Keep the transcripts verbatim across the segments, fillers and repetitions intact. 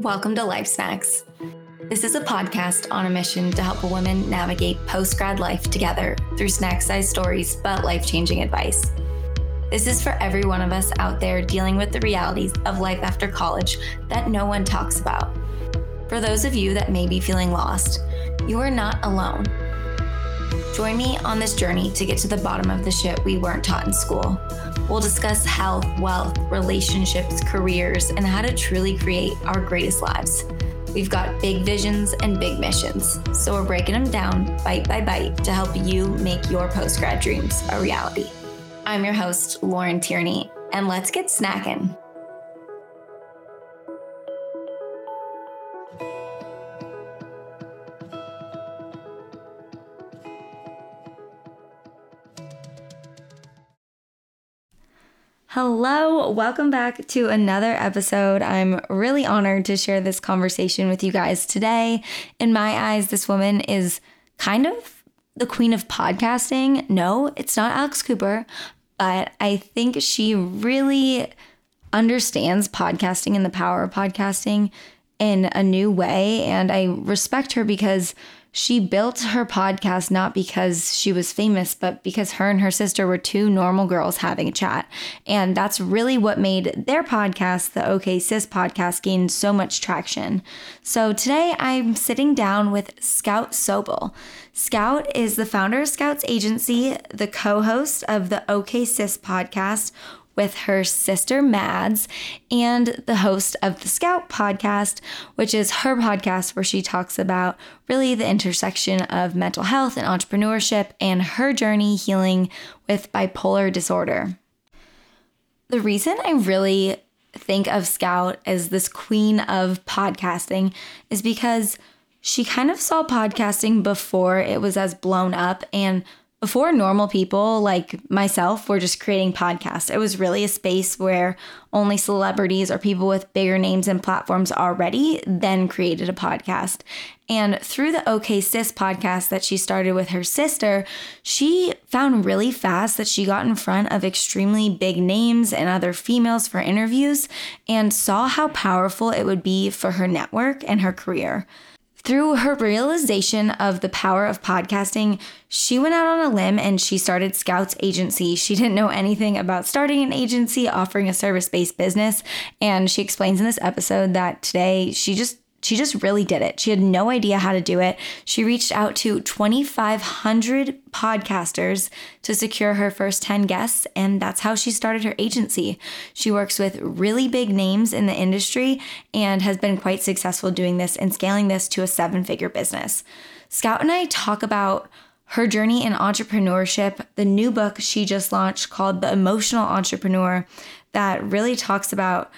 Welcome to Life Snacks. This is a podcast on a mission to help women navigate post-grad life together through snack-sized stories, but life-changing advice. This is for every one of us out there dealing with the realities of life after college that no one talks about. For those of you that may be feeling lost, you are not alone. Join me on this journey to get to the bottom of the shit we weren't taught in school. We'll discuss health, wealth, relationships, careers, and how to truly create our greatest lives. We've got big visions and big missions, so we're breaking them down bite by bite to help you make your post-grad dreams a reality. I'm your host, Lauren Tierney, and let's get snacking. Hello, welcome back to another episode. I'm really honored to share this conversation with you guys today. In my eyes, this woman is kind of the queen of podcasting. No, it's not Alex Cooper, but I think she really understands podcasting and the power of podcasting in a new way. And I respect her because she built her podcast not because she was famous, but because her and her sister were two normal girls having a chat. And that's really what made their podcast, the Okay Sis Podcast, gain so much traction. So today I'm sitting down with Scout Sobel. Scout is the founder of Scout's Agency, the co-host of the Okay Sis Podcast with her sister Mads, and the host of the Scout Podcast, which is her podcast where she talks about really the intersection of mental health and entrepreneurship and her journey healing with bipolar disorder. The reason I really think of Scout as this queen of podcasting is because she kind of saw podcasting before it was as blown up, and before normal people like myself were just creating podcasts. It was really a space where only celebrities or people with bigger names and platforms already then created a podcast. And through the Okay Sis Podcast that she started with her sister, she found really fast that she got in front of extremely big names and other females for interviews and saw how powerful it would be for her network and her career. Through her realization of the power of podcasting, she went out on a limb and she started Scout's Agency. She didn't know anything about starting an agency, offering a service-based business, and she explains in this episode that today she just she just really did it. She had no idea how to do it. She reached out to twenty-five hundred podcasters to secure her first ten guests, and that's how she started her agency. She works with really big names in the industry and has been quite successful doing this and scaling this to a seven-figure business. Scout and I talk about her journey in entrepreneurship, the new book she just launched called The Emotional Entrepreneur that really talks about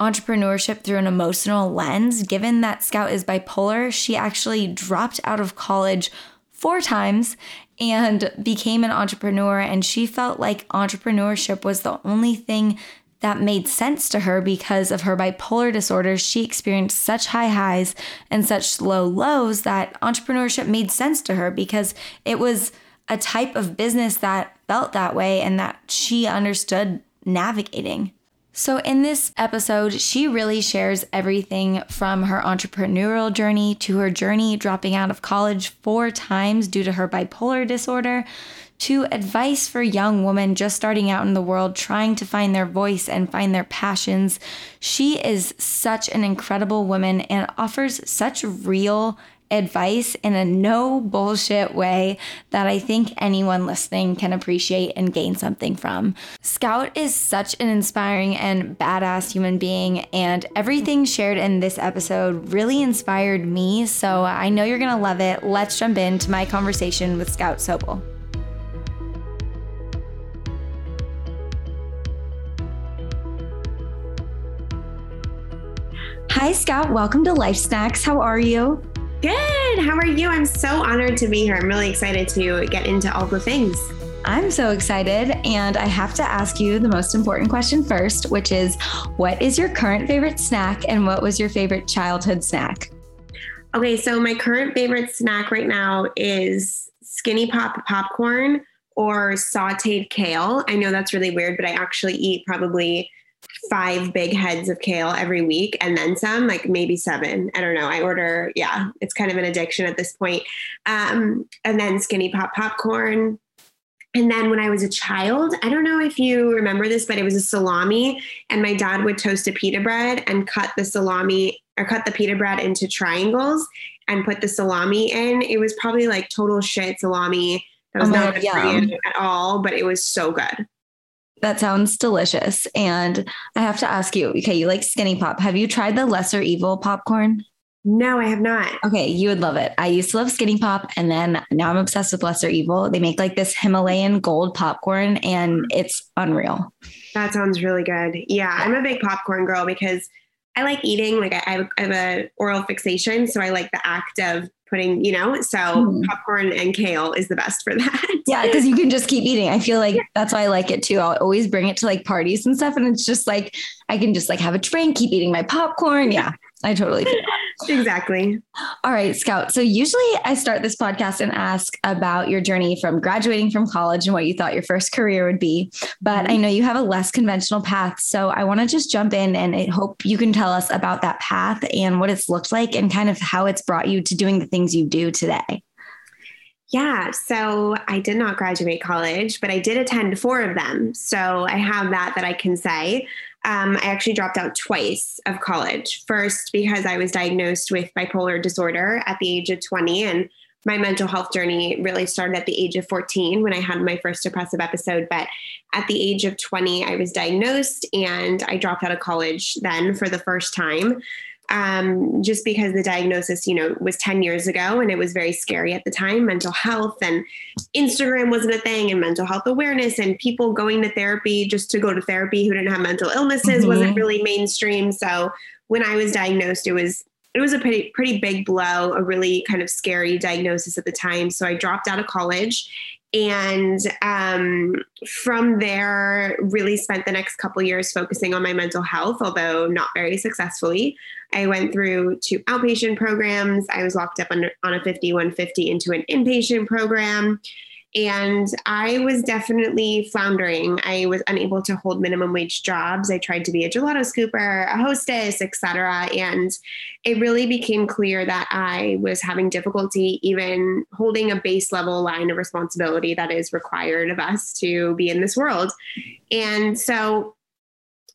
entrepreneurship through an emotional lens. Given that Scout is bipolar, she actually dropped out of college four times and became an entrepreneur, and she felt like entrepreneurship was the only thing that made sense to her because of her bipolar disorder. She experienced such high highs and such low lows that entrepreneurship made sense to her because it was a type of business that felt that way and that she understood navigating. So in this episode, she really shares everything from her entrepreneurial journey to her journey dropping out of college four times due to her bipolar disorder, to advice for young women just starting out in the world, trying to find their voice and find their passions. She is such an incredible woman and offers such real advice in a no bullshit way that I think anyone listening can appreciate and gain something from. Scout is such an inspiring and badass human being, and everything shared in this episode really inspired me, so I know you're gonna love it. Let's jump into my conversation with Scout Sobel. Hi Scout, welcome to Life Snacks. How are you? Good. How are you? I'm so honored to be here. I'm really excited to get into all the things. I'm so excited. And I have to ask you the most important question first, which is, what is your current favorite snack and what was your favorite childhood snack? Okay. So my current favorite snack right now is Skinny Pop popcorn or sauteed kale. I know that's really weird, but I actually eat probably five big heads of kale every week and then some, like maybe seven. I don't know. I order, yeah, it's kind of an addiction at this point. Um, and then Skinny Pop popcorn. And then when I was a child, I don't know if you remember this, but it was a salami, and my dad would toast a pita bread and cut the salami or cut the pita bread into triangles and put the salami in. It was probably like total shit salami. That was oh not good for you at all, but it was so good. That sounds delicious. And I have to ask you, okay, you like Skinny Pop. Have you tried the Lesser Evil popcorn? No, I have not. Okay. You would love it. I used to love Skinny Pop, and then now I'm obsessed with Lesser Evil. They make like this Himalayan gold popcorn, and it's unreal. That sounds really good. Yeah. yeah. I'm a big popcorn girl because I like eating. Like I, I have a oral fixation. So I like the act of putting, you know, so mm. popcorn and kale is the best for that. Yeah. Cause you can just keep eating. I feel like yeah. that's why I like it too. I'll always bring it to like parties and stuff. And it's just like, I can just like have a drink, keep eating my popcorn. Yeah. I totally do that. Exactly. All right, Scout. So usually I start this podcast and ask about your journey from graduating from college and what you thought your first career would be, but mm-hmm. I know you have a less conventional path. So I want to just jump in and I hope you can tell us about that path and what it's looked like and kind of how it's brought you to doing the things you do today. Yeah. So I did not graduate college, but I did attend four of them. So I have that, that I can say. Um, I actually dropped out twice of college. First, because I was diagnosed with bipolar disorder at the age of twenty, and my mental health journey really started at the age of fourteen when I had my first depressive episode. But at the age of twenty, I was diagnosed, and I dropped out of college then for the first time, um, just because the diagnosis, you know, was ten years ago, and it was very scary at the time. Mental health and Instagram wasn't a thing, and mental health awareness and people going to therapy just to go to therapy who didn't have mental illnesses mm-hmm. wasn't really mainstream. So when I was diagnosed, it was, it was a pretty, pretty big blow, a really kind of scary diagnosis at the time. So I dropped out of college, and, um, from there really spent the next couple years focusing on my mental health, although not very successfully. I went through two outpatient programs. I was locked up under, on a fifty-one fifty into an inpatient program. And I was definitely floundering. I was unable to hold minimum wage jobs. I tried to be a gelato scooper, a hostess, et cetera. And it really became clear that I was having difficulty even holding a base level line of responsibility that is required of us to be in this world. And so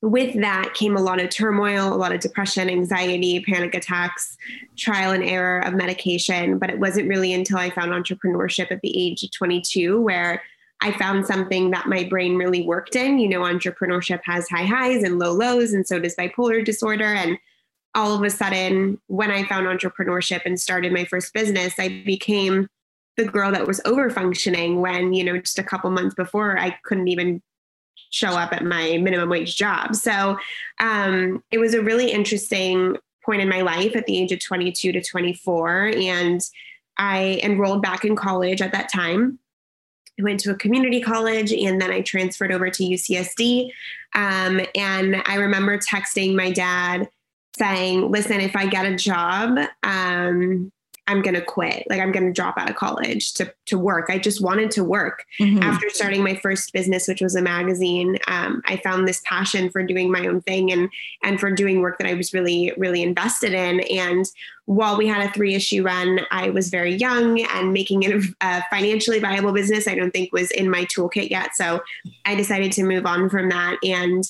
with that came a lot of turmoil, a lot of depression, anxiety, panic attacks, trial and error of medication. But it wasn't really until I found entrepreneurship at the age of twenty-two where I found something that my brain really worked in. You know, entrepreneurship has high highs and low lows, and so does bipolar disorder. And all of a sudden, when I found entrepreneurship and started my first business, I became the girl that was over functioning when, you know, just a couple months before I couldn't even show up at my minimum wage job. So um, it was a really interesting point in my life at the age of twenty-two to twenty-four. And I enrolled back in college at that time. I went to a community college, and then I transferred over to U C S D. Um, and I remember texting my dad saying, listen, if I get a job, um, I'm going to quit. Like I'm going to drop out of college to, to work. I just wanted to work. Mm-hmm. After starting my first business, which was a magazine, um, I found this passion for doing my own thing and, and for doing work that I was really, really invested in. And while we had a three issue run, I was very young, and making it a financially viable business, I don't think was in my toolkit yet. So I decided to move on from that. And,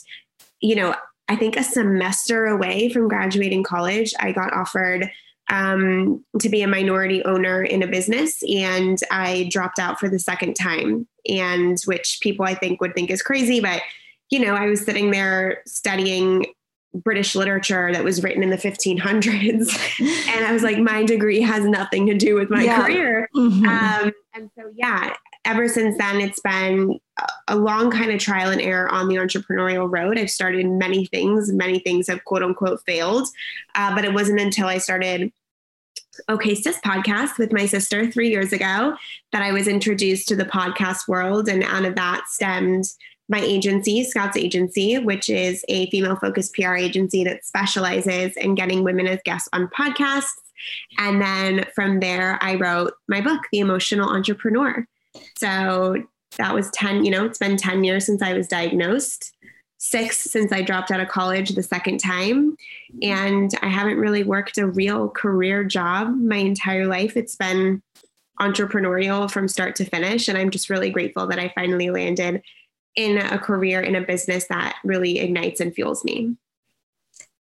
you know, I think a semester away from graduating college, I got offered Um, to be a minority owner in a business. And I dropped out for the second time, and which people I think would think is crazy. But, you know, I was sitting there studying British literature that was written in the fifteen hundreds. And I was like, my degree has nothing to do with my yeah. career. Mm-hmm. Um, and so, yeah, ever since then, it's been a long kind of trial and error on the entrepreneurial road. I've started many things, many things have quote unquote failed. Uh, but it wasn't until I started Okay Sis Podcast with my sister three years ago that I was introduced to the podcast world. And out of that stemmed my agency, Scout's Agency, which is a female-focused P R agency that specializes in getting women as guests on podcasts. And then from there, I wrote my book, The Emotional Entrepreneur. So that was ten, you know, it's been ten years since I was diagnosed. six since I dropped out of college the second time. And I haven't really worked a real career job my entire life. It's been entrepreneurial from start to finish. And I'm just really grateful that I finally landed in a career, in a business that really ignites and fuels me.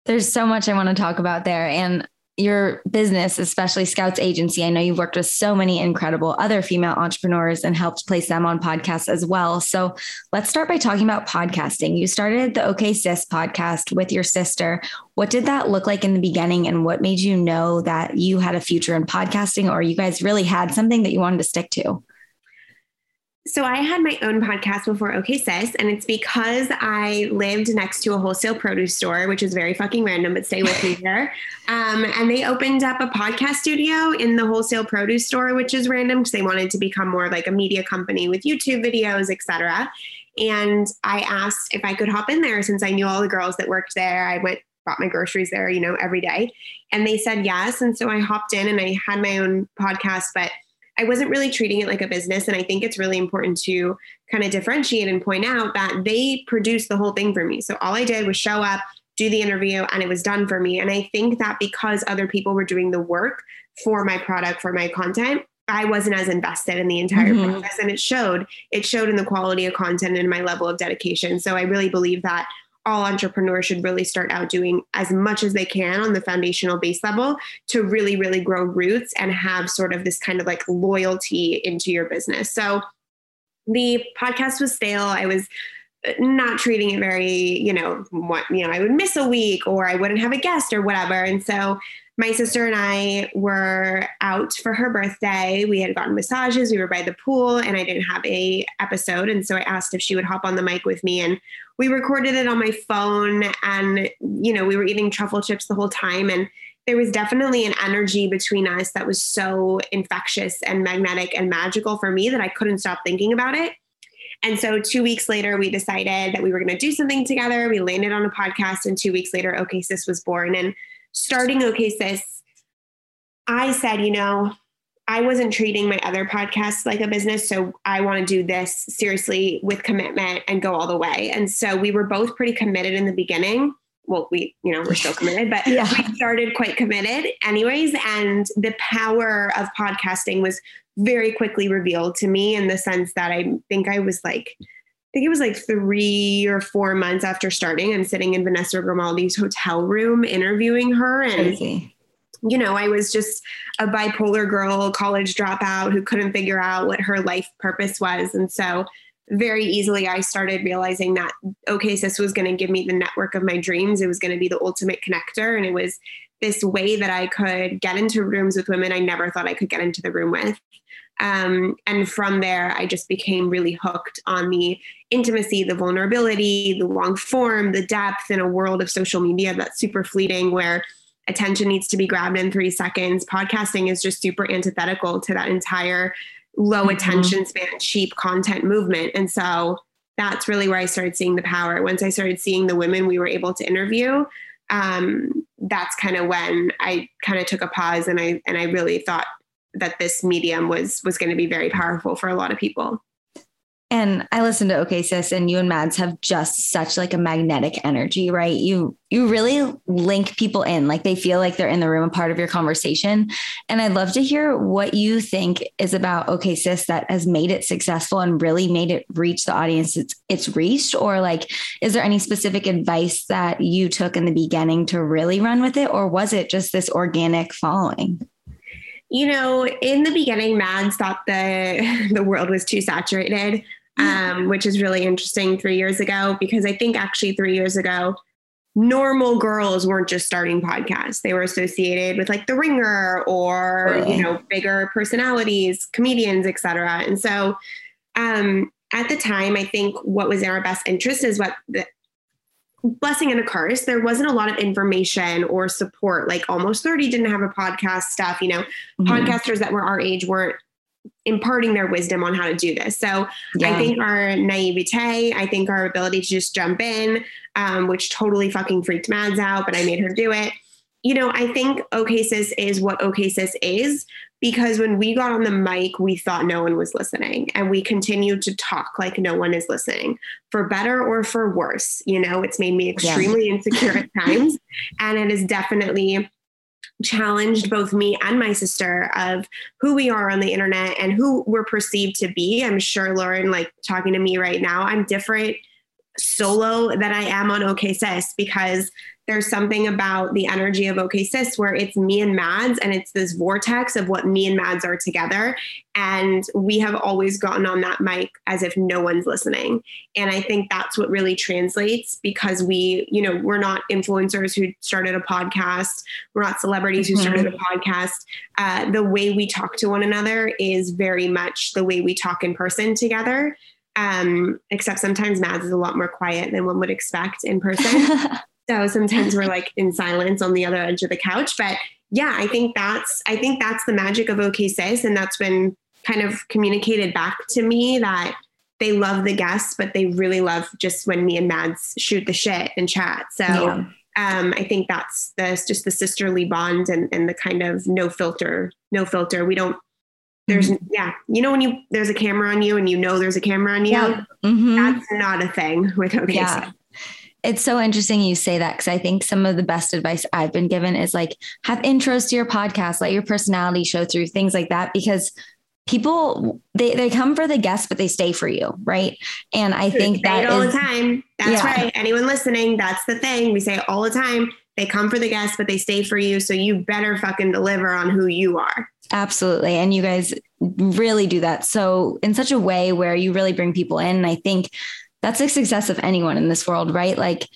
There's so much I want to talk about there. And your business, especially Scout's Agency, I know you've worked with so many incredible other female entrepreneurs and helped place them on podcasts as well. So let's start by talking about podcasting. You started the Okay Sis podcast with your sister. What did that look like in the beginning, and what made you know that you had a future in podcasting, or you guys really had something that you wanted to stick to? So I had my own podcast before Okay Sis, and it's because I lived next to a wholesale produce store, which is very fucking random, but stay with me here. Um, and they opened up a podcast studio in the wholesale produce store, which is random because they wanted to become more like a media company with YouTube videos, et cetera. And I asked if I could hop in there since I knew all the girls that worked there. I went, bought my groceries there, you know, every day. And they said yes. And so I hopped in and I had my own podcast, but I wasn't really treating it like a business. And I think it's really important to kind of differentiate and point out that they produced the whole thing for me. So all I did was show up, do the interview, and it was done for me. And I think that because other people were doing the work for my product, for my content, I wasn't as invested in the entire mm-hmm. process. And it showed, it showed in the quality of content and my level of dedication. So I really believe that all entrepreneurs should really start out doing as much as they can on the foundational base level to really, really grow roots and have sort of this kind of like loyalty into your business. So the podcast was stale. I was not treating it very, you know, what, you know, I would miss a week or I wouldn't have a guest or whatever. And so my sister and I were out for her birthday. We had gotten massages. We were by the pool and I didn't have a episode. And so I asked if she would hop on the mic with me, and we recorded it on my phone. And, you know, we were eating truffle chips the whole time. And there was definitely an energy between us that was so infectious and magnetic and magical for me that I couldn't stop thinking about it. And so two weeks later, we decided that we were going to do something together. We landed on a podcast, and two weeks later, Okay Sis was born. And starting Okay Sis, I said, you know, I wasn't treating my other podcasts like a business. So I want to do this seriously with commitment and go all the way. And so we were both pretty committed in the beginning. Well, we, you know, we're still committed, but yeah. we started quite committed anyways. And the power of podcasting was very quickly revealed to me, in the sense that I think I was like, I think it was like three or four months after starting, I'm sitting in Vanessa Grimaldi's hotel room interviewing her. And, okay. you know, I was just a bipolar girl, college dropout who couldn't figure out what her life purpose was. And so very easily I started realizing that, okay, Sis was going to give me the network of my dreams. It was going to be the ultimate connector. And it was this way that I could get into rooms with women I never thought I could get into the room with. Um, and from there, I just became really hooked on the intimacy, the vulnerability, the long form, the depth in a world of social media that's super fleeting, where attention needs to be grabbed in three seconds. Podcasting is just super antithetical to that entire low mm-hmm. attention span, cheap content movement. And so that's really where I started seeing the power. Once I started seeing the women we were able to interview, um, that's kind of when I kind of took a pause, and I, and I really thought that this medium was, was going to be very powerful for a lot of people. And I listened to Okay Sis, and you and Mads have just such like a magnetic energy, right? You, you really link people in, like they feel like they're in the room, a part of your conversation. And I'd love to hear what you think is about Okay Sis that has made it successful and really made it reach the audience it's, it's reached, or like, is there any specific advice that you took in the beginning to really run with it? Or was it just this organic following? You know, in the beginning, Mads thought the the world was too saturated, um, which is really interesting three years ago, because I think actually three years ago, normal girls weren't just starting podcasts. They were associated with like The Ringer or, really? you know, bigger personalities, comedians, et cetera. And so um, at the time, I think what was in our best interest is what the blessing and a curse. There wasn't a lot of information or support. Like Almost thirty didn't have a podcast stuff, you know, mm-hmm. podcasters that were our age weren't imparting their wisdom on how to do this. So yeah. I think our naivete, I think our ability to just jump in, um, which totally fucking freaked Mads out, but I made her do it. You know, I think Okay Sis is what Okay Sis is because when we got on the mic, we thought no one was listening, and we continued to talk like no one is listening, for better or for worse. You know, it's made me extremely yes. insecure at times, and it has definitely challenged both me and my sister of who we are on the internet and who we're perceived to be. I'm sure, Lauren, like talking to me right now, I'm different solo than I am on Okay Sis, because there's something about the energy of Okay Sis where it's me and Mads, and it's this vortex of what me and Mads are together. And we have always gotten on that mic as if no one's listening. And I think that's what really translates, because we, you know, we're not influencers who started a podcast. We're not celebrities mm-hmm. who started a podcast. Uh, the way we talk to one another is very much the way we talk in person together. Um, except sometimes Mads is a lot more quiet than one would expect in person. So sometimes we're like in silence on the other edge of the couch. But yeah, I think that's, I think that's the magic of Okay Sis. And that's been kind of communicated back to me, that they love the guests, but they really love just when me and Mads shoot the shit and chat. So yeah. um, I think that's the, just the sisterly bond and, and the kind of no filter, no filter. We don't, there's, mm-hmm. yeah, you know, when you, there's a camera on you and you know, there's a camera on you, yeah. mm-hmm. that's not a thing with Okay yeah. Sis. It's so interesting you say that, because I think some of the best advice I've been given is like, have intros to your podcast, let your personality show through, things like that, because people, they, they come for the guests, but they stay for you. Right. And I think we that say it all is, the time. That's yeah. right. Anyone listening, that's the thing. We say it all the time. They come for the guests, but they stay for you. So you better fucking deliver on who you are. Absolutely. And you guys really do that. So in such a way where you really bring people in. And I think that's the success of anyone in this world, right? Like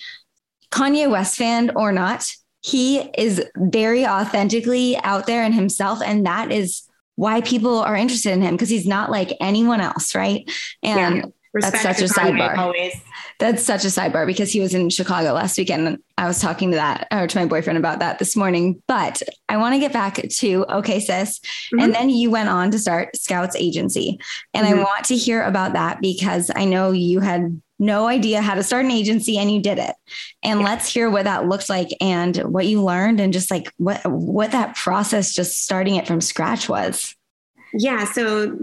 Kanye West fan or not, he is very authentically out there in himself. And that is why people are interested in him, because he's not like anyone else, right? And yeah. that's such a sidebar. Always. That's such a sidebar, because he was in Chicago last weekend. And I was talking to that or to my boyfriend about that this morning. But I want to get back to Okay Sis. Mm-hmm. And then you went on to start Scout's Agency. And mm-hmm. I want to hear about that, because I know you had no idea how to start an agency and you did it. And yeah. let's hear what that looked like and what you learned, and just like what, what that process, just starting it from scratch was. Yeah. So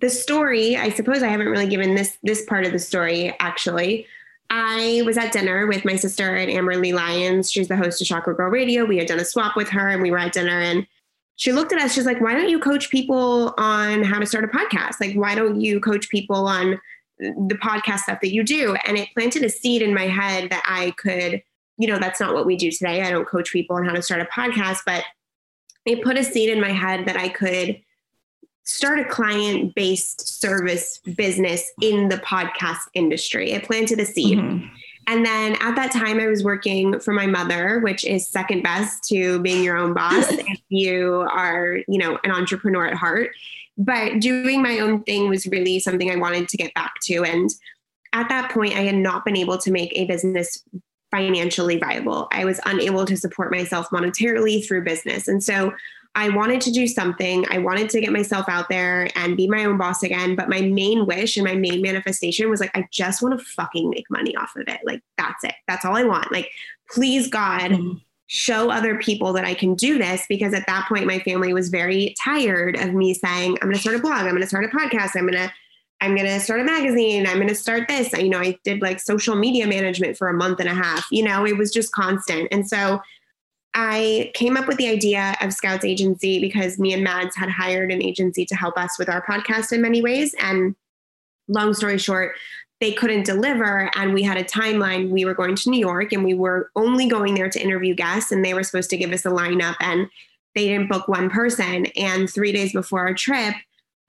the story, I suppose I haven't really given this, this part of the story. Actually, I was at dinner with my sister and Amber Lee Lyons. She's the host of Chakra Girl Radio. We had done a swap with her, and we were at dinner, and she looked at us. She's like, why don't you coach people on how to start a podcast? Like, why don't you coach people on the podcast stuff that you do? And it planted a seed in my head that I could, you know, that's not what we do today. I don't coach people on how to start a podcast, but it put a seed in my head that I could start a client-based service business in the podcast industry. It planted a seed. Mm-hmm. And then at that time I was working for my mother, which is second best to being your own boss if you are, you know, an entrepreneur at heart. But doing my own thing was really something I wanted to get back to. And at that point, I had not been able to make a business financially viable. I was unable to support myself monetarily through business. And so I wanted to do something. I wanted to get myself out there and be my own boss again. But my main wish and my main manifestation was like, I just want to fucking make money off of it. Like, that's it. That's all I want. Like, please, God, mm-hmm. show other people that I can do this. Because at that point, my family was very tired of me saying, I'm going to start a blog. I'm going to start a podcast. I'm going to, I'm going to start a magazine. I'm going to start this. You know, I did like social media management for a month and a half, you know, it was just constant. And so I came up with the idea of Scout's Agency because me and Mads had hired an agency to help us with our podcast in many ways. And long story short, they couldn't deliver. And we had a timeline. We were going to New York, and we were only going there to interview guests, and they were supposed to give us a lineup, and they didn't book one person. And three days before our trip,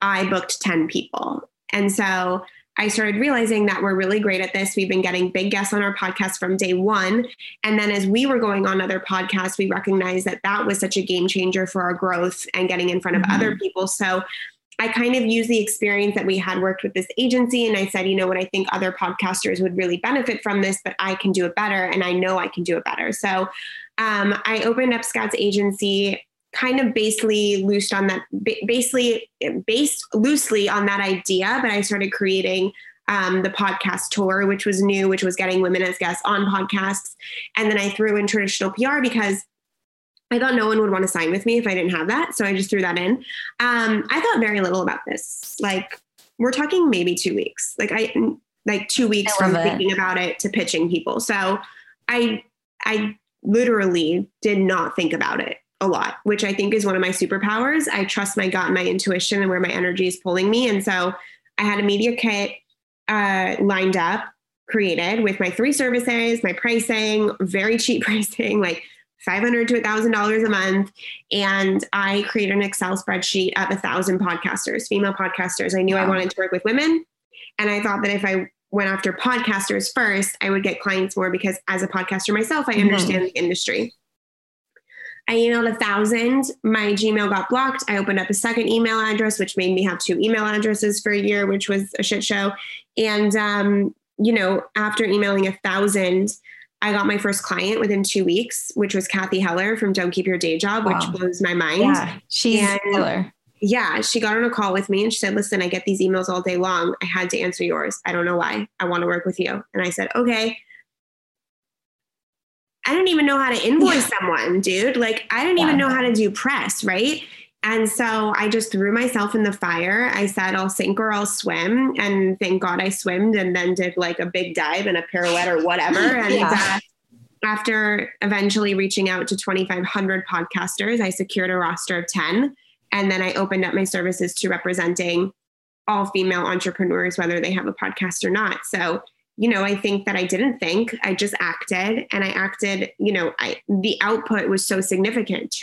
I booked ten people. And so I started realizing that we're really great at this. We've been getting big guests on our podcast from day one. And then as we were going on other podcasts, we recognized that that was such a game changer for our growth and getting in front of mm-hmm. other people. So I kind of used the experience that we had worked with this agency. And I said, you know what, I think other podcasters would really benefit from this, but I can do it better. And I know I can do it better. So um, I opened up Scout's Agency kind of basically loosed on that, basically based loosely on that idea. But I started creating um, the podcast tour, which was new, which was getting women as guests on podcasts. And then I threw in traditional P R because I thought no one would want to sign with me if I didn't have that. So I just threw that in. Um, I thought very little about this. Like, we're talking maybe two weeks. Like I, like two weeks from it. thinking about it to pitching people. So I, I literally did not think about it a lot, which I think is one of my superpowers. I trust my gut, my intuition, and where my energy is pulling me. And so I had a media kit uh, lined up, created with my three services, my pricing, very cheap pricing, like five hundred dollars to one thousand dollars a month. And I created an Excel spreadsheet of a thousand podcasters, female podcasters. I knew wow. I wanted to work with women. And I thought that if I went after podcasters first, I would get clients more because as a podcaster myself, I understand mm-hmm. the industry. I emailed a thousand, my Gmail got blocked. I opened up a second email address, which made me have two email addresses for a year, which was a shit show. And, um, you know, after emailing a thousand, I got my first client within two weeks, which was Kathy Heller from Don't Keep Your Day Job, wow. which blows my mind. Yeah, she's and, Heller. Yeah, she got on a call with me and she said, listen, I get these emails all day long. I had to answer yours. I don't know why. I want to work with you. And I said, okay. I didn't even know how to invoice yeah. someone, dude. Like, I didn't yeah. even know how to do press, right? And so I just threw myself in the fire. I said, I'll sink or I'll swim. And thank God I swam and then did like a big dive and a pirouette or whatever. And yeah. uh, after eventually reaching out to twenty-five hundred podcasters, I secured a roster of ten. And then I opened up my services to representing all female entrepreneurs, whether they have a podcast or not. So, you know, I think that I didn't think, I just acted and I acted, you know, I, the output was so significant.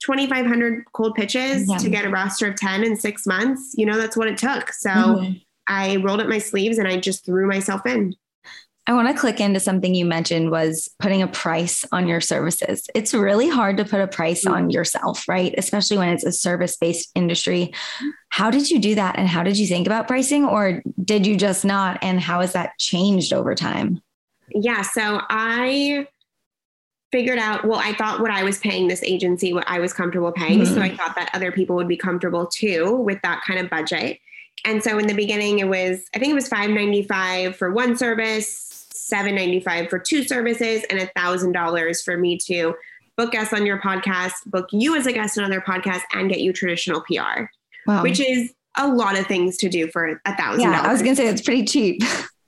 twenty-five hundred cold pitches yeah. to get a roster of ten in six months. You know, that's what it took. So mm-hmm. I rolled up my sleeves and I just threw myself in. I want to click into something you mentioned was putting a price on your services. It's really hard to put a price on yourself, right? Especially when it's a service-based industry. How did you do that? And how did you think about pricing, or did you just not? And how has that changed over time? Yeah. So I figured out, well, I thought what I was paying this agency, what I was comfortable paying. Mm-hmm. So I thought that other people would be comfortable too with that kind of budget. And so in the beginning it was, I think it was five ninety-five for one service, seven ninety-five for two services, and one thousand dollars for me to book guests on your podcast, book you as a guest on other podcasts, and get you traditional P R, wow. which is a lot of things to do for one thousand dollars. Yeah, I was going to say it's pretty cheap.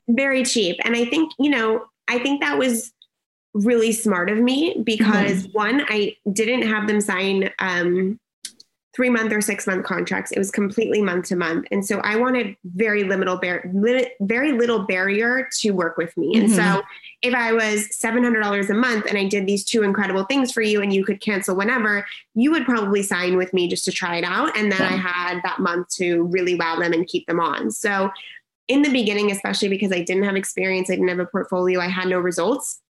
Very cheap. And I think, you know, I think that was really smart of me because mm-hmm. one, I didn't have them sign um, three month or six month contracts. It was completely month to month. And so I wanted very little, bar- li- very little barrier to work with me. Mm-hmm. And so if I was seven hundred dollars a month and I did these two incredible things for you and you could cancel whenever, you would probably sign with me just to try it out. And then yeah. I had that month to really wow them and keep them on. So in the beginning, especially because I didn't have experience, I didn't have a portfolio, I had no results.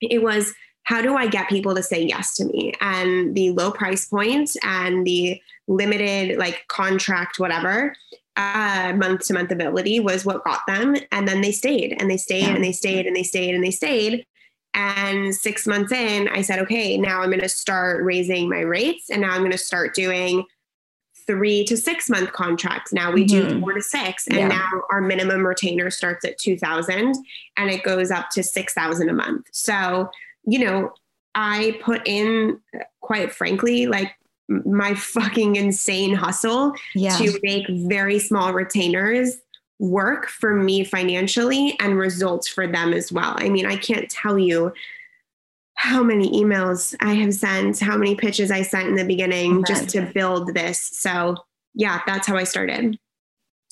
It was, how do I get people to say yes to me? And the low price point and the limited like contract, whatever, uh, month to month ability was what got them. And then they stayed and they stayed yeah. and they stayed and they stayed and they stayed. And six months in, I said, okay, now I'm going to start raising my rates. And now I'm going to start doing three to six month contracts. Now we mm-hmm. do four to six. And yeah. now our minimum retainer starts at two thousand and it goes up to six thousand a month. So you know, I put in, quite frankly, like my fucking insane hustle yeah. to make very small retainers work for me financially and results for them as well. I mean, I can't tell you how many emails I have sent, how many pitches I sent in the beginning right. just to build this. So yeah, that's how I started.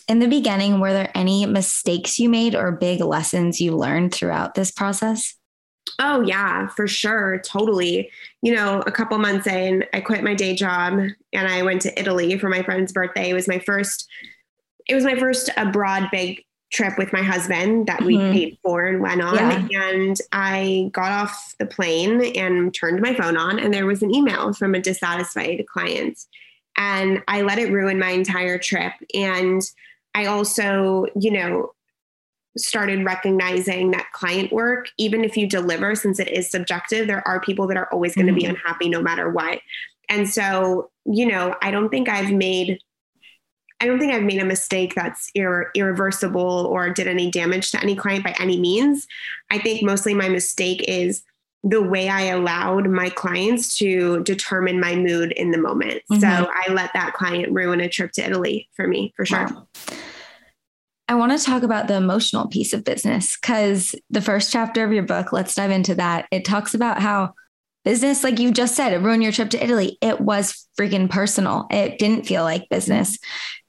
In the beginning, were there any mistakes you made or big lessons you learned throughout this process? Oh yeah, for sure. Totally. You know, a couple months in, I quit my day job and I went to Italy for my friend's birthday. It was my first, it was my first abroad big trip with my husband that mm-hmm. we paid for and went on. Yeah. And I got off the plane and turned my phone on and there was an email from a dissatisfied client and I let it ruin my entire trip. And I also, you know, started recognizing that client work, even if you deliver, since it is subjective, there are people that are always going to mm-hmm. be unhappy no matter what. And so, you know, I don't think I've made, I don't think I've made a mistake that's irre- irreversible or did any damage to any client by any means. I think mostly my mistake is the way I allowed my clients to determine my mood in the moment. Mm-hmm. So I let that client ruin a trip to Italy for me, for sure. Wow. I want to talk about the emotional piece of business, because the first chapter of your book, let's dive into that. It talks about how business, like you just said, it ruined your trip to Italy. It was freaking personal. It didn't feel like business.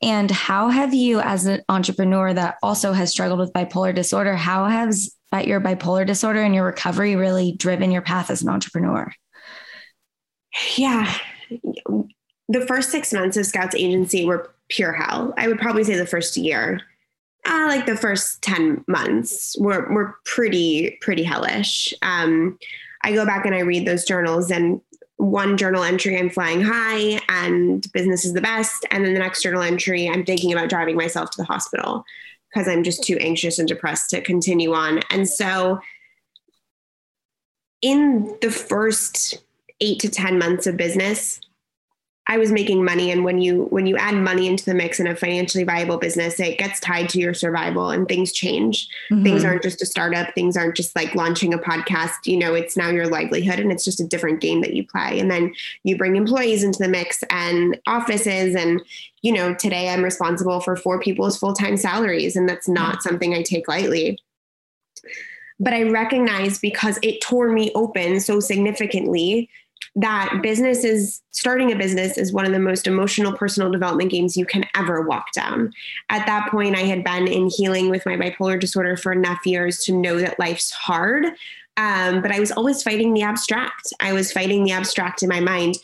And how have you, as an entrepreneur that also has struggled with bipolar disorder, how has your bipolar disorder and your recovery really driven your path as an entrepreneur? Yeah. The first six months of Scout's Agency were pure hell. I would probably say the first year. Uh, like the first ten months were, were pretty, pretty hellish. Um, I go back and I read those journals, and one journal entry, I'm flying high and business is the best. And then the next journal entry, I'm thinking about driving myself to the hospital because I'm just too anxious and depressed to continue on. And so in the first eight to ten months of business, I was making money. And when you, when you add money into the mix in a financially viable business, it gets tied to your survival and things change. Mm-hmm. Things aren't just a startup. Things aren't just like launching a podcast. You know, it's now your livelihood, and it's just a different game that you play. And then you bring employees into the mix and offices. And, you know, today I'm responsible for four people's full-time salaries. And that's not mm-hmm. something I take lightly. But I recognize, because it tore me open so significantly, that business is starting a business is one of the most emotional personal development games you can ever walk down. At that point, I had been in healing with my bipolar disorder for enough years to know that life's hard. Um, but I was always fighting the abstract. I was fighting the abstract in my mind.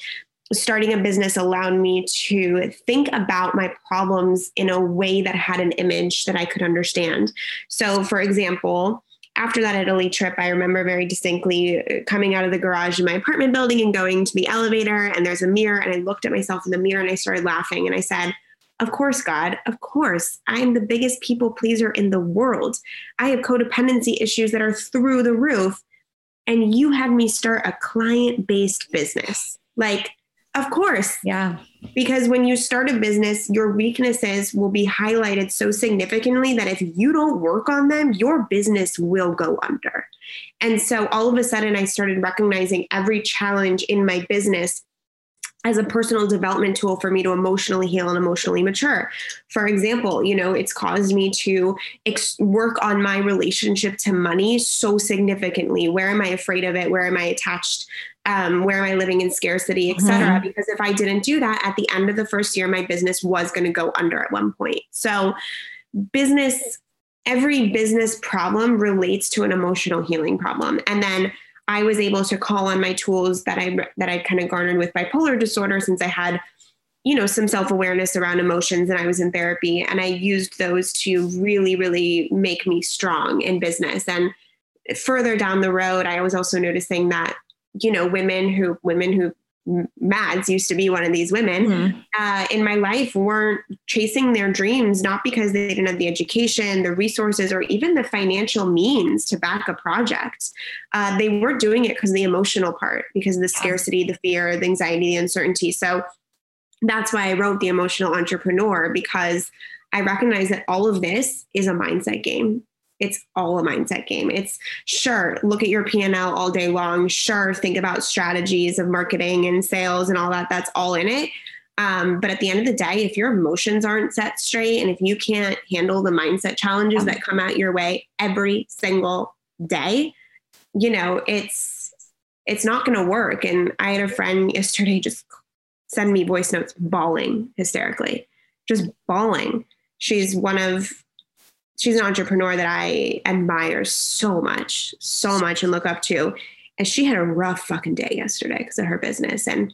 Starting a business allowed me to think about my problems in a way that had an image that I could understand. So for example, after that Italy trip, I remember very distinctly coming out of the garage in my apartment building and going to the elevator, and there's a mirror, and I looked at myself in the mirror and I started laughing. And I said, of course, God, of course, I'm the biggest people pleaser in the world. I have codependency issues that are through the roof. And you had me start a client-based business. Like, of course. Yeah. Because when you start a business, your weaknesses will be highlighted so significantly that if you don't work on them, your business will go under. And so all of a sudden, I started recognizing every challenge in my business as a personal development tool for me to emotionally heal and emotionally mature. For example, you know, it's caused me to ex- work on my relationship to money so significantly. Where am I afraid of it? Where am I attached? Um, where am I living in scarcity, et cetera? Mm-hmm. Because if I didn't do that, at the end of the first year, my business was going to go under at one point. So business, every business problem relates to an emotional healing problem. And then I was able to call on my tools that I that I kind of garnered with bipolar disorder, since I had, you know, some self-awareness around emotions and I was in therapy, and I used those to really, really make me strong in business. And further down the road, I was also noticing that, you know, women who women who Mads used to be one of these women mm-hmm. uh, in my life weren't chasing their dreams, not because they didn't have the education, the resources, or even the financial means to back a project. Uh, they were doing it because of the emotional part, because of the scarcity, the fear, the anxiety, the uncertainty. So that's why I wrote The Emotional Entrepreneur, because I recognize that all of this is a mindset game. It's all a mindset game. It's sure, look at your P and L all day long. Sure, think about strategies of marketing and sales and all that. That's all in it. Um, but at the end of the day, if your emotions aren't set straight, and if you can't handle the mindset challenges that come out your way every single day, you know, it's it's not going to work. And I had a friend yesterday just send me voice notes bawling hysterically, just bawling. She's one of She's an entrepreneur that I admire so much, so much and look up to. And she had a rough fucking day yesterday because of her business. And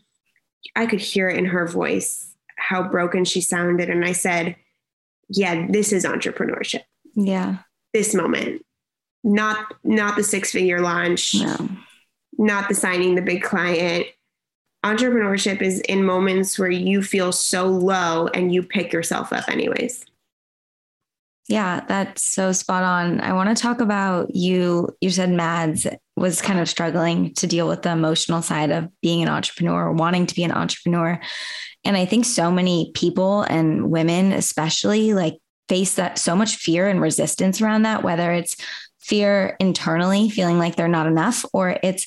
I could hear in her voice how broken she sounded. And I said, yeah, this is entrepreneurship. Yeah. This moment, not, not the six figure launch, no. Not the signing the big client. Entrepreneurship is in moments where you feel so low and you pick yourself up anyways. Yeah, that's so spot on. I want to talk about you. You said Mads was kind of struggling to deal with the emotional side of being an entrepreneur or wanting to be an entrepreneur. And I think so many people, and women especially, like face that so much fear and resistance around that, whether it's fear internally, feeling like they're not enough, or it's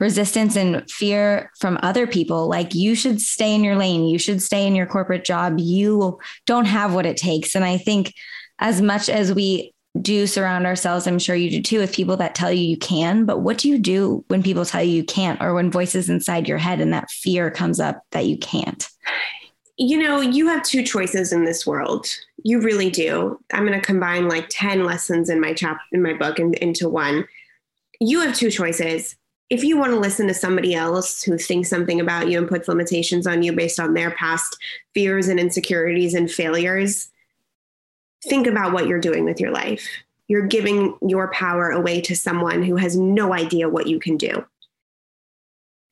resistance and fear from other people. Like, you should stay in your lane. You should stay in your corporate job. You don't have what it takes. And I think as much as we do surround ourselves, I'm sure you do too, with people that tell you you can, but what do you do when people tell you you can't, or when voices inside your head and that fear comes up that you can't? You know, you have two choices in this world. You really do. I'm going to combine like ten lessons in my chap in my book and, into one. You have two choices. If you want to listen to somebody else who thinks something about you and puts limitations on you based on their past fears and insecurities and failures, think about what you're doing with your life. You're giving your power away to someone who has no idea what you can do.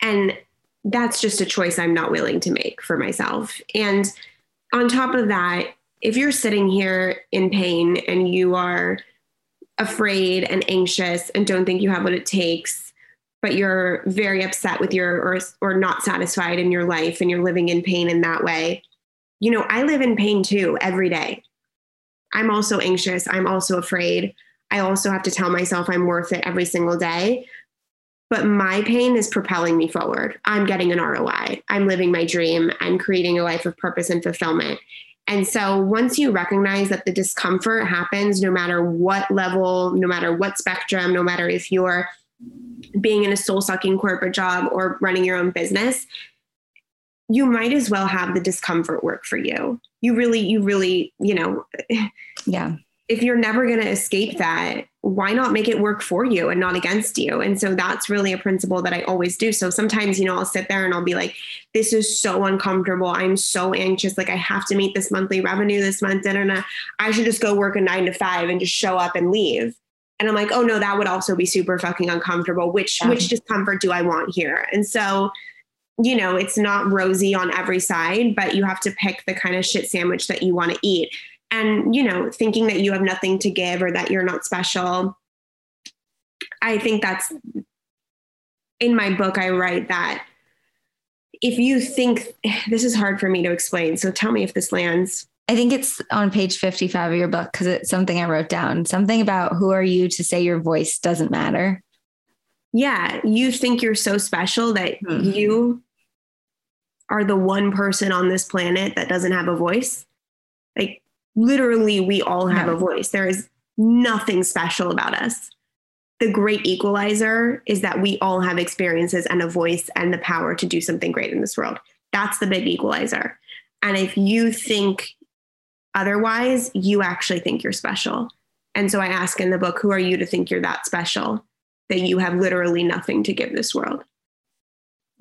And that's just a choice I'm not willing to make for myself. And on top of that, if you're sitting here in pain and you are afraid and anxious and don't think you have what it takes, but you're very upset with your, or, or not satisfied in your life, and you're living in pain in that way, you know, I live in pain too every day. I'm also anxious. I'm also afraid. I also have to tell myself I'm worth it every single day. But my pain is propelling me forward. I'm getting an R O I. I'm living my dream. I'm creating a life of purpose and fulfillment. And so once you recognize that the discomfort happens, no matter what level, no matter what spectrum, no matter if you're being in a soul-sucking corporate job or running your own business, you might as well have the discomfort work for you. You really, you really, you know, yeah. If you're never going to escape that, why not make it work for you and not against you? And so that's really a principle that I always do. So sometimes, you know, I'll sit there and I'll be like, this is so uncomfortable. I'm so anxious. Like, I have to meet this monthly revenue this month. Da, da, da. I should just go work a nine to five and just show up and leave. And I'm like, oh no, that would also be super fucking uncomfortable. Which, yeah. which discomfort do I want here? And so, you know, it's not rosy on every side, but you have to pick the kind of shit sandwich that you want to eat. And, you know, thinking that you have nothing to give or that you're not special. I think that's, in my book, I write that if you think, this is hard for me to explain, so tell me if this lands. I think it's on page fifty-five of your book, because it's something I wrote down, something about who are you to say your voice doesn't matter. Yeah. You think you're so special that mm-hmm. you are the one person on this planet that doesn't have a voice. Like, literally, we all have no. a voice. There is nothing special about us. The great equalizer is that we all have experiences and a voice and the power to do something great in this world. That's the big equalizer. And if you think otherwise, you actually think you're special. And so I ask in the book, who are you to think you're that special, that you have literally nothing to give this world?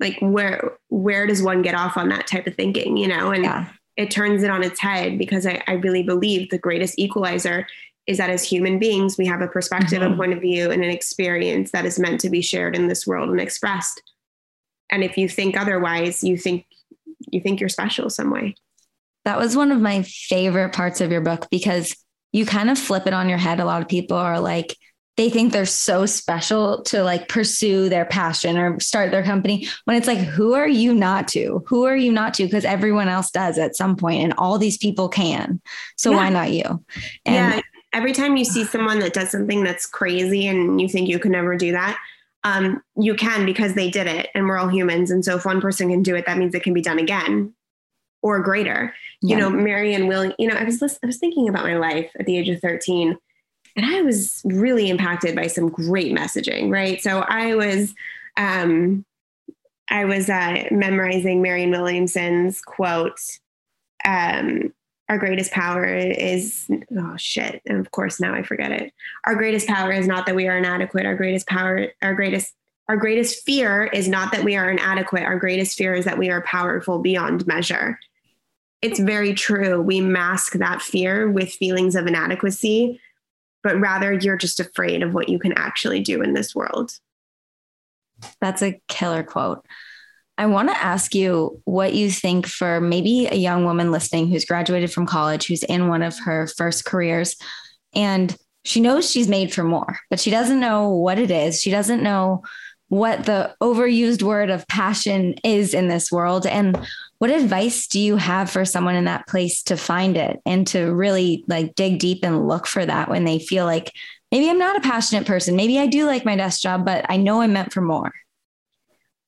Like, where, where does one get off on that type of thinking, you know? And yeah. it turns it on its head, because I, I really believe the greatest equalizer is that as human beings, we have a perspective, mm-hmm. a point of view, and an experience that is meant to be shared in this world and expressed. And if you think otherwise, you think, you think you're special some way. That was one of my favorite parts of your book, because you kind of flip it on your head. A lot of people are like, they think they're so special to like pursue their passion or start their company, when it's like, who are you not to? Who are you not to? Because everyone else does at some point, and all these people can. So yeah. why not you? And yeah. every time you see someone that does something that's crazy and you think you can never do that, um, you can, because they did it, and we're all humans. And so if one person can do it, that means it can be done again or greater. Yeah. You know, Marianne Williams, you know, I was I was thinking about my life at the age of thirteen. And I was really impacted by some great messaging, right? So I was um, I was uh, memorizing Marianne Williamson's quote, um, our greatest power is, oh shit. And of course, now I forget it. Our greatest power is not that we are inadequate. Our greatest power, our greatest, our greatest fear is not that we are inadequate. Our greatest fear is that we are powerful beyond measure. It's very true. We mask that fear with feelings of inadequacy, but rather you're just afraid of what you can actually do in this world. That's a killer quote. I want to ask you what you think for maybe a young woman listening who's graduated from college, who's in one of her first careers, and she knows she's made for more, but she doesn't know what it is. She doesn't know what the overused word of passion is in this world. And what advice do you have for someone in that place to find it and to really like dig deep and look for that when they feel like maybe I'm not a passionate person. Maybe I do like my desk job, but I know I'm meant for more.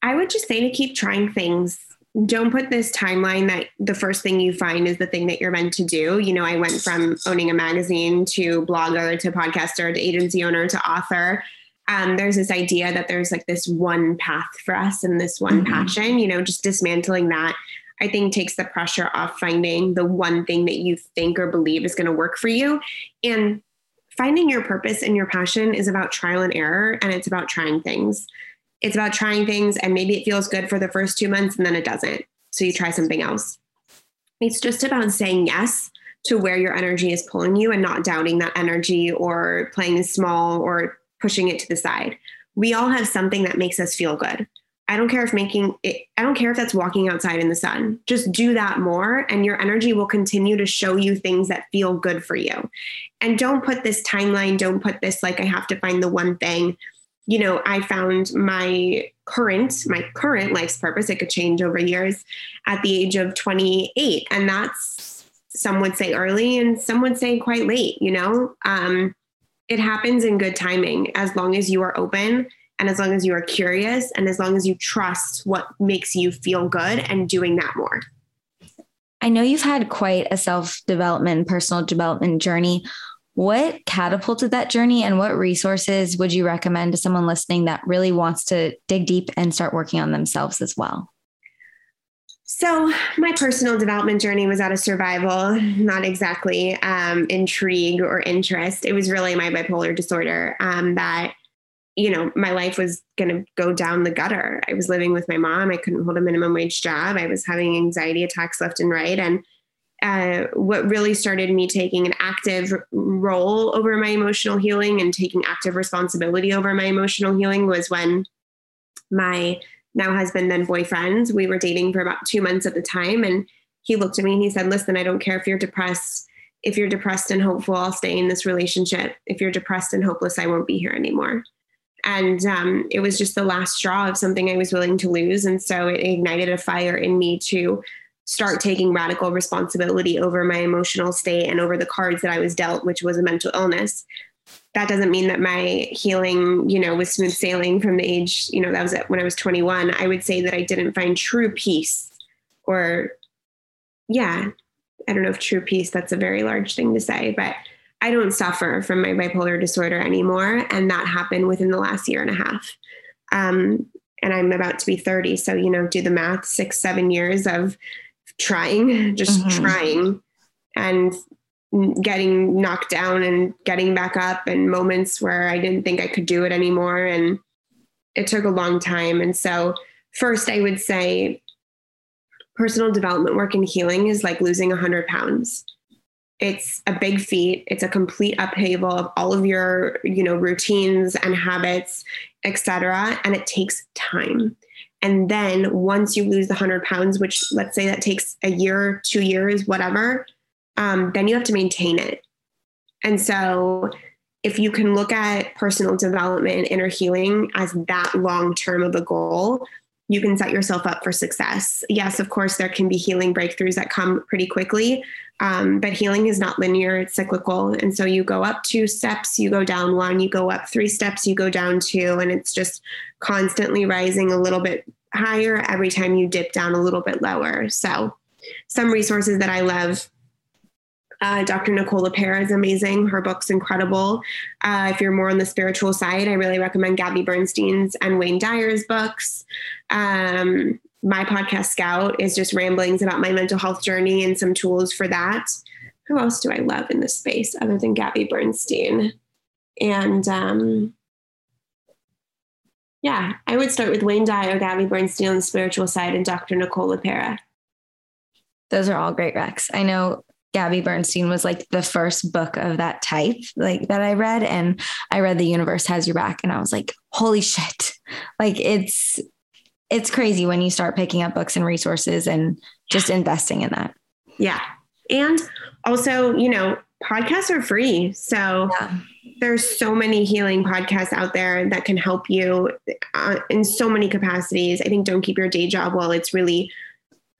I would just say to keep trying things. Don't put this timeline that the first thing you find is the thing that you're meant to do. You know, I went from owning a magazine to blogger, to podcaster, to agency owner, to author. Um, there's this idea that there's like this one path for us and this one mm-hmm. passion, you know, just dismantling that, I think, takes the pressure off finding the one thing that you think or believe is going to work for you. And finding your purpose and your passion is about trial and error. And it's about trying things. It's about trying things. And maybe it feels good for the first two months and then it doesn't. So you try something else. It's just about saying yes to where your energy is pulling you and not doubting that energy or playing small or pushing it to the side. We all have something that makes us feel good. I don't care if making it, I don't care if that's walking outside in the sun, just do that more. And your energy will continue to show you things that feel good for you. And don't put this timeline. Don't put this, like, I have to find the one thing. You know, I found my current, my current life's purpose. It could change over years at the age of twenty-eight. And that's, some would say early and some would say quite late, you know, um, it happens in good timing, as long as you are open and as long as you are curious and as long as you trust what makes you feel good and doing that more. I know you've had quite a self-development, personal development journey. What catapulted that journey and what resources would you recommend to someone listening that really wants to dig deep and start working on themselves as well? So my personal development journey was out of survival, not exactly um, intrigue or interest. It was really my bipolar disorder um, that, you know, my life was going to go down the gutter. I was living with my mom. I couldn't hold a minimum wage job. I was having anxiety attacks left and right. And uh, what really started me taking an active role over my emotional healing and taking active responsibility over my emotional healing was when my now husband, then boyfriend, we were dating for about two months at the time. And he looked at me and he said, listen, I don't care if you're depressed. If you're depressed and hopeful, I'll stay in this relationship. If you're depressed and hopeless, I won't be here anymore. And um, it was just the last straw of something I was willing to lose. And so it ignited a fire in me to start taking radical responsibility over my emotional state and over the cards that I was dealt, which was a mental illness. That doesn't mean that my healing, you know, was smooth sailing from the age, you know, that was when I was twenty-one. I would say that I didn't find true peace or, yeah, I don't know if true peace, that's a very large thing to say, but I don't suffer from my bipolar disorder anymore. And that happened within the last year and a half. Um, and I'm about to be thirty. So, you know, do the math, six, seven years of trying, just mm-hmm. trying and getting knocked down and getting back up and moments where I didn't think I could do it anymore. And it took a long time. And so first I would say personal development work and healing is like losing a hundred pounds. It's a big feat. It's a complete upheaval of all of your, you know, routines and habits, et cetera. And it takes time. And then once you lose the hundred pounds, which let's say that takes a year, two years, whatever, Um, then you have to maintain it. And so if you can look at personal development, inner healing as that long term of a goal, you can set yourself up for success. Yes, of course, there can be healing breakthroughs that come pretty quickly, um, but healing is not linear, it's cyclical. And so you go up two steps, you go down one, you go up three steps, you go down two, and it's just constantly rising a little bit higher every time you dip down a little bit lower. So some resources that I love, Uh, Doctor Nicola Perra is amazing. Her book's incredible. Uh, if you're more on the spiritual side, I really recommend Gabby Bernstein's and Wayne Dyer's books. Um, my podcast Scout is just ramblings about my mental health journey and some tools for that. Who else do I love in this space other than Gabby Bernstein? And um, yeah, I would start with Wayne Dyer, Gabby Bernstein on the spiritual side, and Doctor Nicola Perra. Those are all great recs. I know Gabby Bernstein was like the first book of that type, like that I read, and I read The Universe Has Your Back. And I was like, holy shit. Like it's, it's crazy when you start picking up books and resources and just investing in that. Yeah. And also, you know, podcasts are free. So yeah. There's so many healing podcasts out there that can help you uh, in so many capacities. I think Don't Keep Your Day Job, while it's really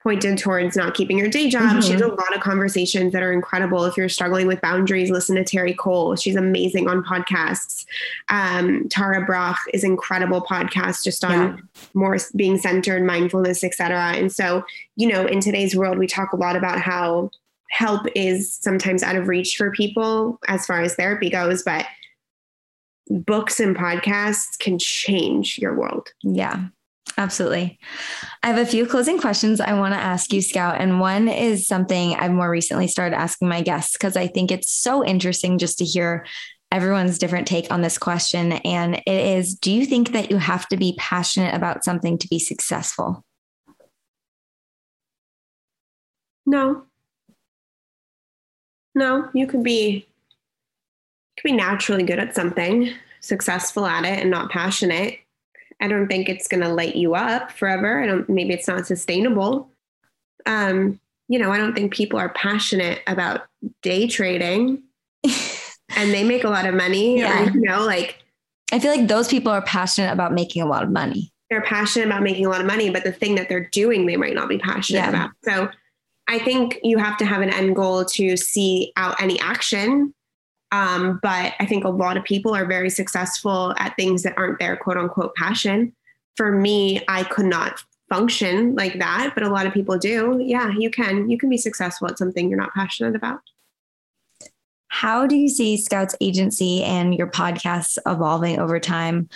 pointed towards not keeping your day job. Mm-hmm. She has a lot of conversations that are incredible. If you're struggling with boundaries, listen to Terry Cole. She's amazing on podcasts. Um, Tara Brach is incredible podcast just on yeah. more being centered, mindfulness, et cetera. And so, you know, in today's world, we talk a lot about how help is sometimes out of reach for people as far as therapy goes, but books and podcasts can change your world. Yeah. Absolutely. I have a few closing questions I want to ask you, Scout. And one is something I've more recently started asking my guests, because I think it's so interesting just to hear everyone's different take on this question. And it is, do you think that you have to be passionate about something to be successful? No. No, you could be, you could be naturally good at something, successful at it, and not passionate. I don't think it's going to light you up forever. I don't, maybe it's not sustainable. Um, you know, I don't think people are passionate about day trading and they make a lot of money. Yeah. Or, you know, like, I feel like those people are passionate about making a lot of money. They're passionate about making a lot of money, but the thing that they're doing, they might not be passionate yeah. about. So I think you have to have an end goal to see out any action. Um, but I think a lot of people are very successful at things that aren't their quote unquote passion. For me, I could not function like that, but a lot of people do. Yeah, you can, you can be successful at something you're not passionate about. How do you see Scout's Agency and your podcasts evolving over time?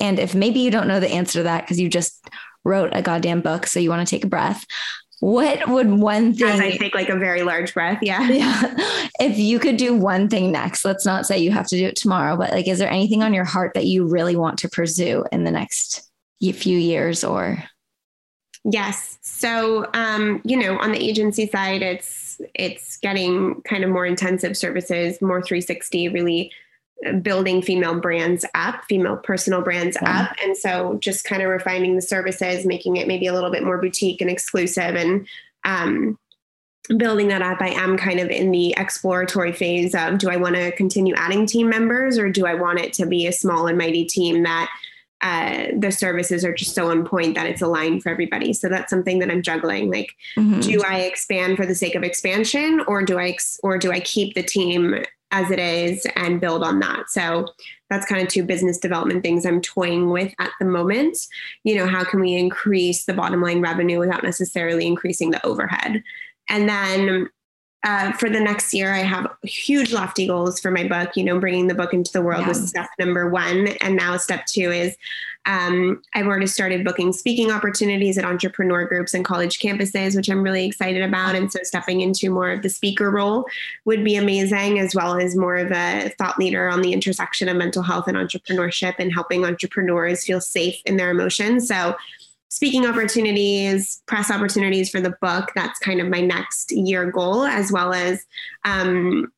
And if maybe you don't know the answer to that, because you just wrote a goddamn book, so you want to take a breath. What would one thing... As I take like a very large breath. Yeah. Yeah. If you could do one thing next, let's not say you have to do it tomorrow, but like, is there anything on your heart that you really want to pursue in the next few years or... Yes. So, um, you know, on the agency side, it's, it's getting kind of more intensive services, more three sixty, really building female brands up, female personal brands yeah. up. And so just kind of refining the services, making it maybe a little bit more boutique and exclusive and um, building that up. I am kind of in the exploratory phase of, do I want to continue adding team members or do I want it to be a small and mighty team that uh, the services are just so on point that it's aligned for everybody. So that's something that I'm juggling. Like, mm-hmm. do I expand for the sake of expansion or do I, ex- or do I keep the team as it is and build on that? So that's kind of two business development things I'm toying with at the moment. You know, how can we increase the bottom line revenue without necessarily increasing the overhead? And then uh, for the next year, I have huge lofty goals for my book. You know, bringing the book into the world yeah. was step number one. And now step two is um, I've already started booking speaking opportunities at entrepreneur groups and college campuses, which I'm really excited about. And so stepping into more of the speaker role would be amazing, as well as more of a thought leader on the intersection of mental health and entrepreneurship and helping entrepreneurs feel safe in their emotions. So speaking opportunities, press opportunities for the book, that's kind of my next year goal, as well as um,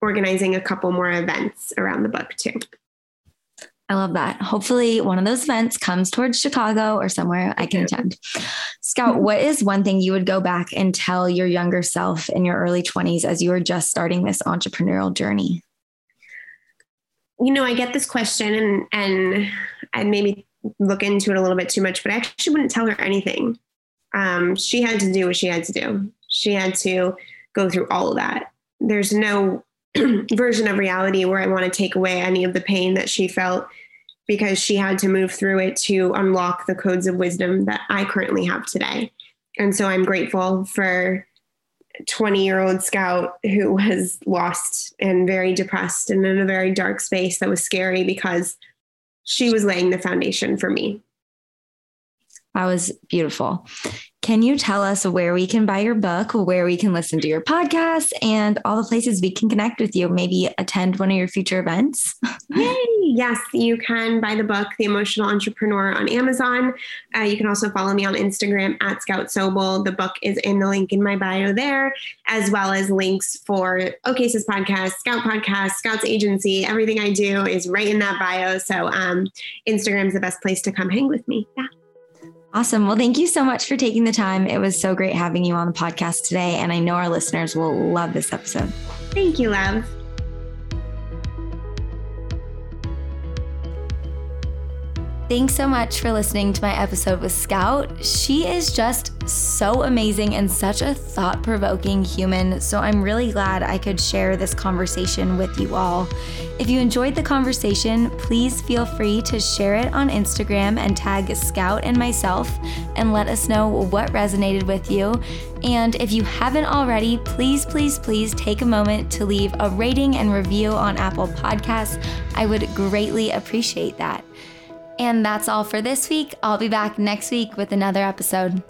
organizing a couple more events around the book too. I love that. Hopefully one of those events comes towards Chicago or somewhere I can attend. Scout, what is one thing you would go back and tell your younger self in your early twenties as you were just starting this entrepreneurial journey? You know, I get this question and and and maybe look into it a little bit too much, but I actually wouldn't tell her anything. Um, she had to do what she had to do. She had to go through all of that. There's no version of reality where I want to take away any of the pain that she felt, because she had to move through it to unlock the codes of wisdom that I currently have today. And so I'm grateful for twenty year old Scout who was lost and very depressed and in a very dark space that was scary, because she was laying the foundation for me. That was beautiful. Can you tell us where we can buy your book, where we can listen to your podcast, and all the places we can connect with you, maybe attend one of your future events? Yay! Yes, you can buy the book, The Emotional Entrepreneur, on Amazon. Uh, you can also follow me on Instagram at Scout Sobel. The book is in the link in my bio there, as well as links for Okay Sis Podcast, Scout Podcast, Scout's Agency. Everything I do is right in that bio. So um, Instagram is the best place to come hang with me. Yeah. Awesome. Well, thank you so much for taking the time. It was so great having you on the podcast today, and I know our listeners will love this episode. Thank you, love. Thanks so much for listening to my episode with Scout. She is just so amazing and such a thought-provoking human, so I'm really glad I could share this conversation with you all. If you enjoyed the conversation, please feel free to share it on Instagram and tag Scout and myself and let us know what resonated with you. And if you haven't already, please, please, please take a moment to leave a rating and review on Apple Podcasts. I would greatly appreciate that. And that's all for this week. I'll be back next week with another episode.